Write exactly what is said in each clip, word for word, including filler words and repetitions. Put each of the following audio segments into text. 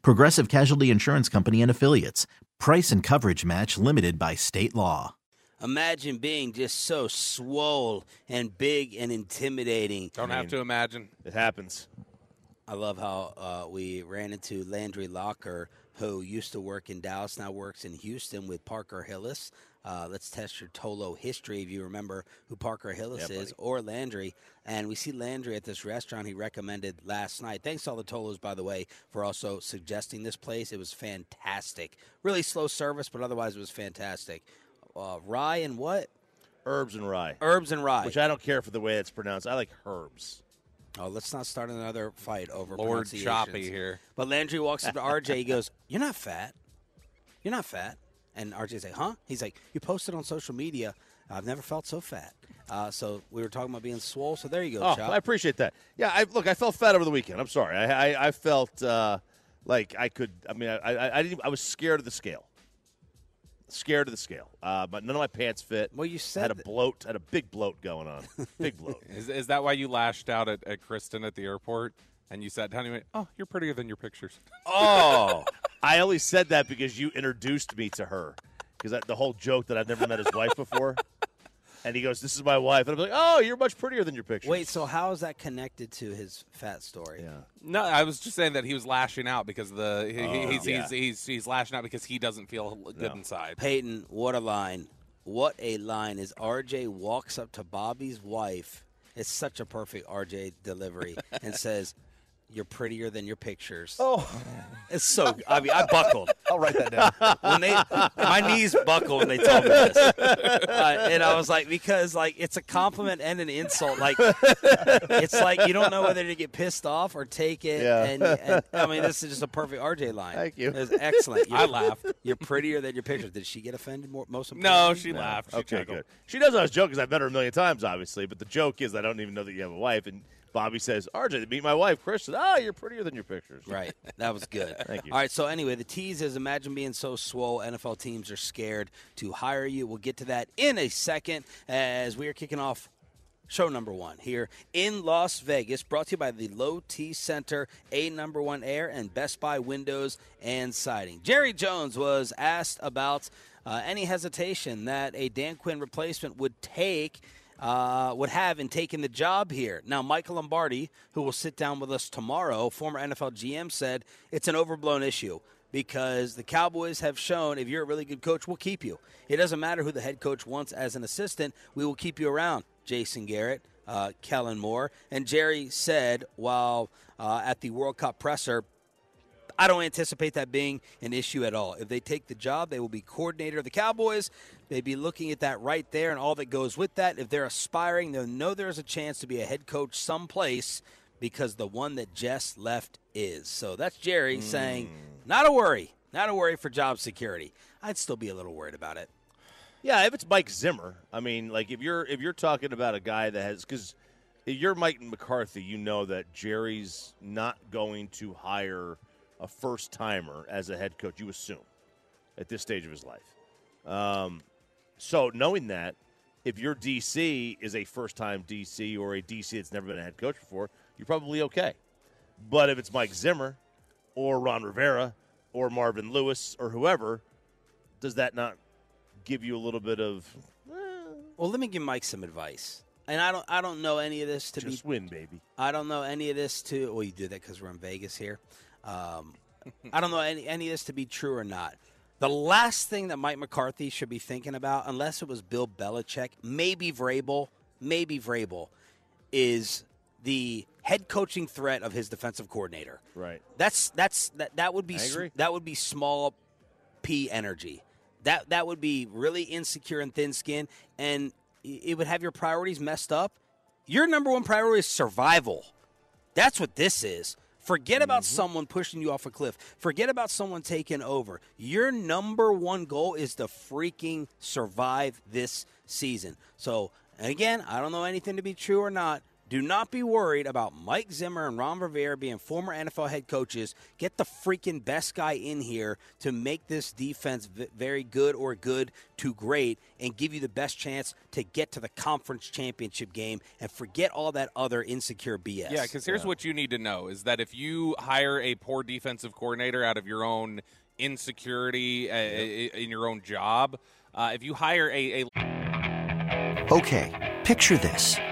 Progressive Casualty Insurance Company and Affiliates. Price and coverage match limited by state law. Imagine being just so swole and big and intimidating. Don't have to imagine. It happens. I love how uh, we ran into Landry Locker, who used to work in Dallas, now works in Houston with Parker Hillis. Uh, let's test your Tolo history, if you remember who Parker Hillis yeah, is, or Landry. And we see Landry at this restaurant he recommended last night. Thanks to all the Tolos, by the way, for also suggesting this place. It was fantastic. Really slow service, but otherwise it was fantastic. Uh, rye and what? Herbs and Rye. Herbs and Rye. Which I don't care for the way it's pronounced. I like herbs. Oh, let's not start another fight over Lord Choppy here. But Landry walks up to R J. He goes, "You're not fat. You're not fat." And R J's like, "Huh?" He's like, "You posted on social media. I've never felt so fat." Uh, so we were talking about being swole. So there you go, oh, Chop. I appreciate that. Yeah, I, look, I felt fat over the weekend. I'm sorry. I I, I felt uh, like I could. I mean, I I, I, didn't, I was scared of the scale. Scared of the scale, uh, but none of my pants fit. Well, you said I had a bloat, had a big bloat going on, big bloat. Is, is that why you lashed out at, at Kristen at the airport? And you sat down and went, "Oh, you're prettier than your pictures." Oh, I only said that because you introduced me to her, because the whole joke that I've never met his wife before. And he goes, "This is my wife," and I'm like, "Oh, you're much prettier than your picture." Wait, so how is that connected to his fat story? Yeah. No, I was just saying that he was lashing out because the he, oh, he's, yeah. he's he's he's lashing out because he doesn't feel good no. inside. Peyton, what a line! What a line! As R J walks up to Bobby's wife, it's such a perfect R J delivery, and says, "You're prettier than your pictures." Oh, it's so. I mean, I buckled. I'll write that down. When they, my knees buckled when they told me this, uh, and I was like, because like it's a compliment and an insult. Like it's like you don't know whether to get pissed off or take it. Yeah. And, and I mean, this is just a perfect R J line. Thank you. It was excellent. You're, I laughed. You're prettier than your pictures. Did she get offended? More, most importantly? No, she no. laughed. She okay, chuckled. Good. She knows I was joking because I've met her a million times, obviously. But the joke is, I don't even know that you have a wife. And Bobby says, "R J, meet my wife, Kristen." "Oh, you're prettier than your pictures." Right. That was good. Thank you. All right, so anyway, the tease is imagine being so swole, N F L teams are scared to hire you. We'll get to that in a second as we are kicking off show number one here in Las Vegas, brought to you by the Low T Center, a number one air, and Best Buy Windows and Siding. Jerry Jones was asked about uh, any hesitation that a Dan Quinn replacement would take Uh, would have in taking the job here. Now, Michael Lombardi, who will sit down with us tomorrow, former N F L G M, said it's an overblown issue because the Cowboys have shown if you're a really good coach, we'll keep you. It doesn't matter who the head coach wants as an assistant. We will keep you around, Jason Garrett, uh, Kellen Moore. And Jerry said while uh, at the World Cup presser, "I don't anticipate that being an issue at all. If they take the job, they will be coordinator of the Cowboys. They'd be looking at that right there and all that goes with that. If they're aspiring, they'll know there's a chance to be a head coach someplace because the one that Jess left is." So that's Jerry mm. saying, not a worry, not a worry for job security. I'd still be a little worried about it. Yeah, if it's Mike Zimmer, I mean, like if you're if you're talking about a guy that has – because if you're Mike McCarthy, you know that Jerry's not going to hire – a first-timer as a head coach, you assume, at this stage of his life. Um, so knowing that, if your D C is a first-time D C or a D C that's never been a head coach before, you're probably okay. But if it's Mike Zimmer or Ron Rivera or Marvin Lewis or whoever, does that not give you a little bit of, eh? Well, let me give Mike some advice. And I don't I don't know any of this to Just be – Just win, baby. I don't know any of this to – well, you did that because we're in Vegas here. Um, I don't know any, any of this to be true or not. The last thing that Mike McCarthy should be thinking about, unless it was Bill Belichick, maybe Vrabel, maybe Vrabel, is the head coaching threat of his defensive coordinator. Right. That's that's that, that would be that would be small P energy. That that would be really insecure and thin skinned, and it would have your priorities messed up. Your number one priority is survival. That's what this is. Forget about mm-hmm. someone pushing you off a cliff. Forget about someone taking over. Your number one goal is to freaking survive this season. So, and again, I don't know anything to be true or not. Do not be worried about Mike Zimmer and Ron Rivera being former N F L head coaches. Get the freaking best guy in here to make this defense very good or good to great and give you the best chance to get to the conference championship game, and forget all that other insecure B S. Yeah, because here's yeah. what you need to know is that if you hire a poor defensive coordinator out of your own insecurity uh, yep. in your own job, uh, if you hire a... a... Okay, picture this.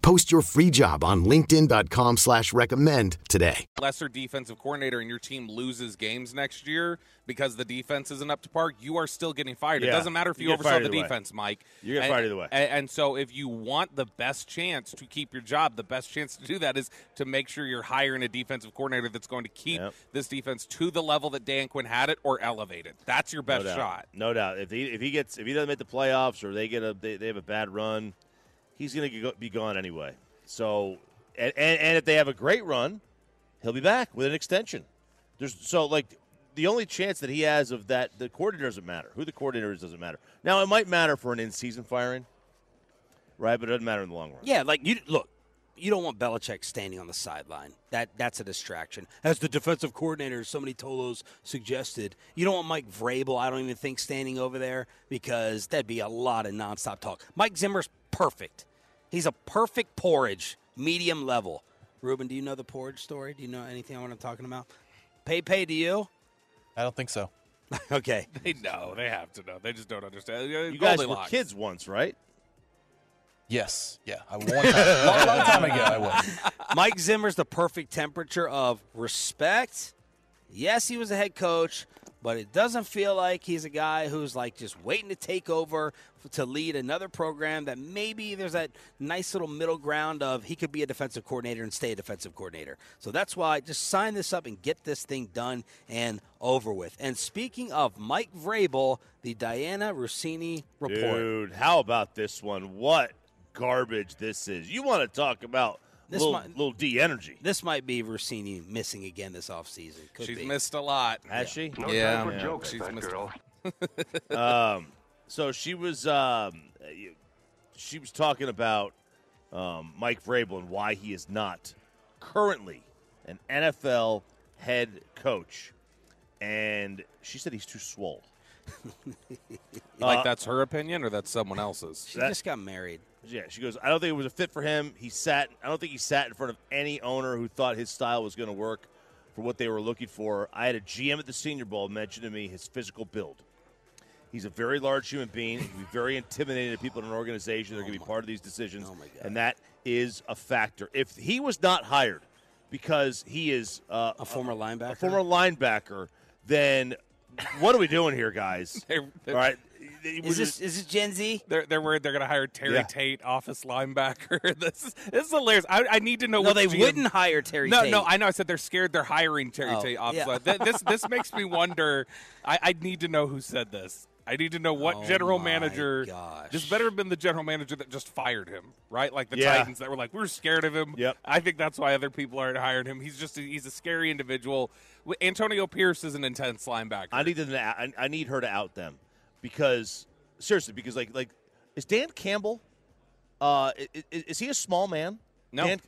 Post your free job on linkedin dot com slash recommend today. Lesser defensive coordinator and your team loses games next year because the defense isn't up to par, you are still getting fired. Yeah. It doesn't matter if you, you oversaw the defense, way. Mike. You get and, fired either way. And, and so if you want the best chance to keep your job, the best chance to do that is to make sure you're hiring a defensive coordinator that's going to keep yep. this defense to the level that Dan Quinn had it or elevate it. That's your best no shot. No doubt. If he if he gets if he doesn't make the playoffs or they get a they, they have a bad run, he's going to be gone anyway. So, and, and, and if they have a great run, he'll be back with an extension. There's so, like, the only chance that he has of that, the coordinator doesn't matter. Who the coordinator is doesn't matter. Now, it might matter for an in-season firing, right? But it doesn't matter in the long run. Yeah, like, you look, you don't want Belichick standing on the sideline. That That's a distraction. As the defensive coordinator, somebody Tolos suggested, you don't want Mike Vrabel, I don't even think, standing over there, because that'd be a lot of nonstop talk. Mike Zimmer's perfect. He's a perfect porridge, medium level. Ruben, do you know the porridge story? Do you know anything on what I'm talking about? Pay, pay, do you? I don't think so. Okay. They know. They have to know. They just don't understand. You, you guys were locks. Kids once, right? Yes. Yeah. I one time, a long, long time ago, I was. Mike Zimmer's the perfect temperature of respect. Yes, he was a head coach, but it doesn't feel like he's a guy who's, like, just waiting to take over to lead another program, that maybe there's that nice little middle ground of he could be a defensive coordinator and stay a defensive coordinator. So that's why just sign this up and get this thing done and over with. And speaking of Mike Vrabel, the Dianna Russini report. Dude, how about this one? What garbage this is. You want to talk about This little, might, little D energy. This might be Russini missing again this offseason. Could She's be. missed a lot. Has yeah. she? No yeah. yeah. Jokes, she's missed. um, So she was um, she was talking about um, Mike Vrabel and why he is not currently an N F L head coach. And she said he's too swole. Like uh, that's her opinion or that's someone else's? She that, just got married. Yeah, she goes, I don't think it was a fit for him. He sat. I don't think he sat in front of any owner who thought his style was going to work for what they were looking for. I had a G M at the Senior Bowl mention to me his physical build. He's a very large human being. He can be very intimidating to people in an organization. They're oh going to be part of these decisions, oh and that is a factor. If he was not hired because he is uh, a former a, linebacker, a former linebacker, then what are we doing here, guys? they're, they're, All right, is this just, is this Gen Z? They're they're worried they're going to hire Terry yeah. Tate, office linebacker. this is, this is hilarious. I, I need to know. No, they G M wouldn't hire Terry. No, Tate. No, I know. I said they're scared. They're hiring Terry oh, Tate, office. Yeah. Th- this this makes me wonder. I, I need to know who said this. I need to know what oh general manager. Gosh. This better have been the general manager that just fired him, right? Like the yeah. Titans that were like, we're scared of him. Yep. I think that's why other people aren't hiring him. He's just a, he's a scary individual. Antonio Pierce is an intense linebacker. I need to, I, I need her to out them because seriously, because like like is Dan Campbell? Uh, is, is he a small man? No. Dan,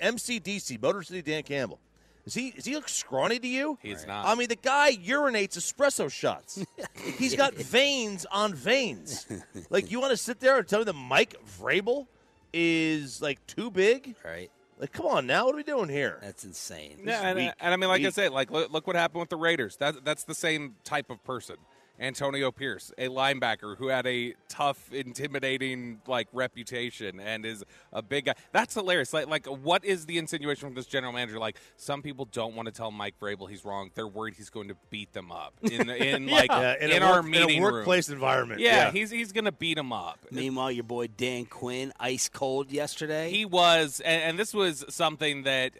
M C D C, Motor City Dan Campbell. Is he does he look scrawny to you? He's not. I mean, the guy urinates espresso shots. He's got veins on veins. Like, you want to sit there and tell me that Mike Vrabel is, like, too big? Right. Like, come on now. What are we doing here? That's insane. Yeah, and, weak, and, I mean, like weak. I said, like, look, look what happened with the Raiders. That, that's the same type of person. Antonio Pierce, a linebacker who had a tough, intimidating, like, reputation and is a big guy. That's hilarious. Like, like, what is the insinuation from this general manager? Like, some people don't want to tell Mike Vrabel he's wrong. They're worried he's going to beat them up in, in yeah. like, yeah, in, in our work, meeting in a workplace room. Environment. Yeah, yeah. he's he's going to beat them up. Meanwhile, your boy Dan Quinn, ice cold yesterday. He was, and, and this was something that,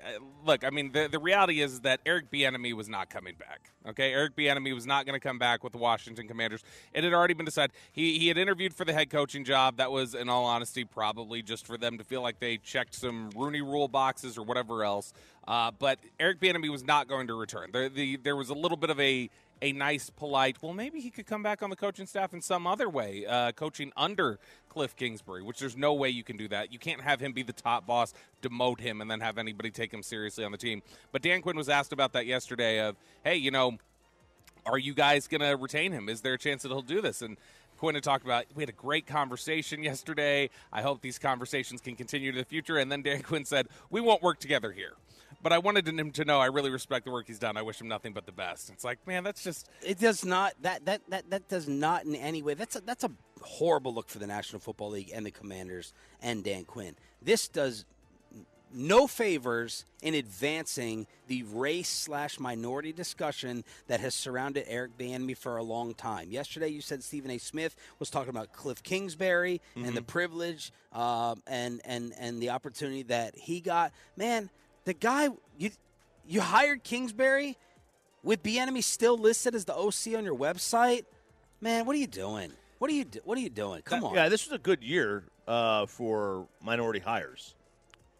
look, I mean, the, the reality is that Eric Bieniemy was not coming back. Okay, Eric Bieniemy was not going to come back with the Washington Commanders. It had already been decided. He he had interviewed for the head coaching job. That was, in all honesty, probably just for them to feel like they checked some Rooney Rule boxes or whatever else. Uh, but Eric Bieniemy was not going to return. There the there was a little bit of a a nice, polite, well, maybe he could come back on the coaching staff in some other way, uh, coaching under Cliff Kingsbury, which there's no way you can do that. You can't have him be the top boss, demote him, and then have anybody take him seriously on the team. But Dan Quinn was asked about that yesterday of, hey, you know, are you guys going to retain him? Is there a chance that he'll do this? And Quinn had talked about, we had a great conversation yesterday. I hope these conversations can continue to the future. And then Dan Quinn said, we won't work together here. But I wanted him to know I really respect the work he's done. I wish him nothing but the best. It's like, man, that's just it does not that that that, that does not in any way. That's a, that's a horrible look for the National Football League and the Commanders and Dan Quinn. This does no favors in advancing the race slash minority discussion that has surrounded Eric Bieniemy for a long time. Yesterday, you said Stephen A. Smith was talking about Cliff Kingsbury mm-hmm. and the privilege uh, and and and the opportunity that he got. Man. The guy, you you hired Kingsbury with Bieniemy still listed as the O C on your website? Man, what are you doing? What are you do, What are you doing? Come that, on. Yeah, this was a good year uh, for minority hires,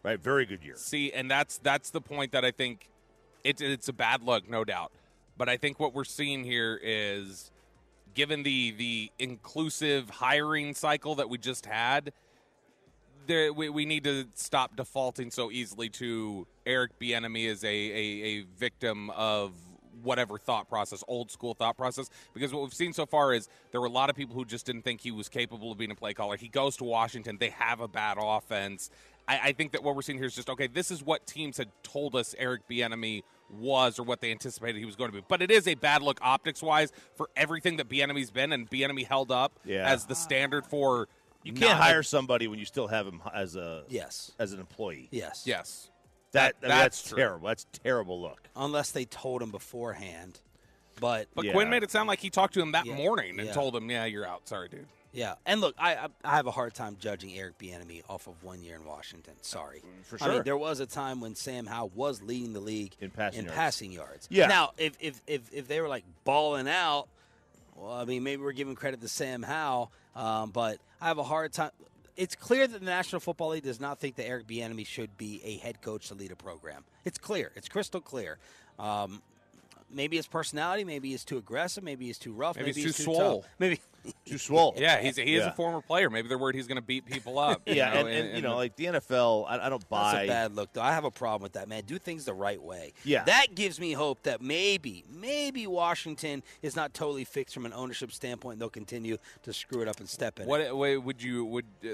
right? Very good year. See, and that's that's the point that I think it, it's a bad look, no doubt. But I think what we're seeing here is, given the the inclusive hiring cycle that we just had, There, we, we need to stop defaulting so easily to Eric Bieniemy as a, a, a victim of whatever thought process, old school thought process, because what we've seen so far is there were a lot of people who just didn't think he was capable of being a play caller. He goes to Washington. They have a bad offense. I, I think that what we're seeing here is just, okay, this is what teams had told us Eric Bieniemy was or what they anticipated he was going to be. But it is a bad look optics-wise for everything that Bieniemy's been, and Bieniemy held up yeah. as the standard for – You can't hire a, somebody when you still have him as a yes. as an employee. Yes. Yes. That, that I mean, that's, that's terrible. That's a terrible look. Unless they told him beforehand. But But yeah. Quinn made it sound like he talked to him that yeah. morning and yeah. told him, yeah, you're out. Sorry, dude. Yeah. And look, I I have a hard time judging Eric Bieniemy off of one year in Washington. Sorry. For sure. I mean, there was a time when Sam Howe was leading the league in passing, in yards. passing yards. Yeah. Now, if, if, if, if they were, like, balling out, well, I mean, maybe we're giving credit to Sam Howe, um, but – I have a hard time. It's clear that the National Football League does not think that Eric Bieniemy should be a head coach to lead a program. It's clear. It's crystal clear. Um, maybe his personality. Maybe he's too aggressive. Maybe he's too rough. Maybe, maybe he's too, too swole. Tough. Maybe Too swole. Yeah, he's, he is yeah. a former player. Maybe they're worried he's going to beat people up. yeah, know, and, and, and, you know, like the N F L, I, I don't buy. That's a bad look, though. I have a problem with that, man. Do things the right way. Yeah. That gives me hope that maybe, maybe Washington is not totally fixed from an ownership standpoint. And they'll continue to screw it up and step in. What it. Way would you – would uh,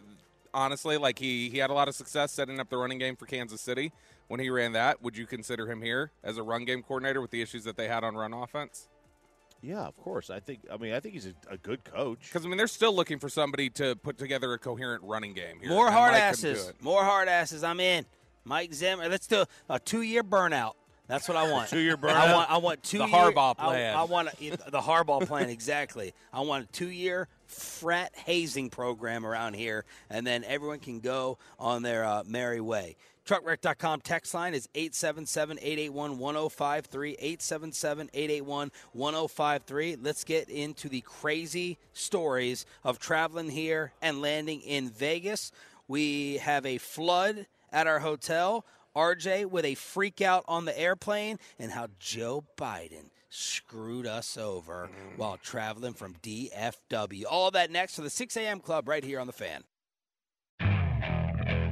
honestly, like he, he had a lot of success setting up the running game for Kansas City when he ran that. Would you consider him here as a run game coordinator with the issues that they had on run offense? Yeah, of course. I think. I mean, I think he's a, a good coach. Because I mean, they're still looking for somebody to put together a coherent running game here. More hard asses. More hard asses. I'm in. Mike Zimmer. Let's do a two-year burnout. That's what I want. two-year burnout. I want. I want two. The year, Harbaugh plan. I, I want a, the Harbaugh plan exactly. I want a two-year frat hazing program around here, and then everyone can go on their uh, merry way. Truckwreck dot com text line is eight seven seven, eight eight one, one oh five three, eight seven seven, eight eight one, one oh five three. Let's get into the crazy stories of traveling here and landing in Vegas. We have a flood at our hotel, R J with a freak out on the airplane, and how Joe Biden screwed us over while traveling from D F W. All that next for the six a.m. Club right here on The Fan.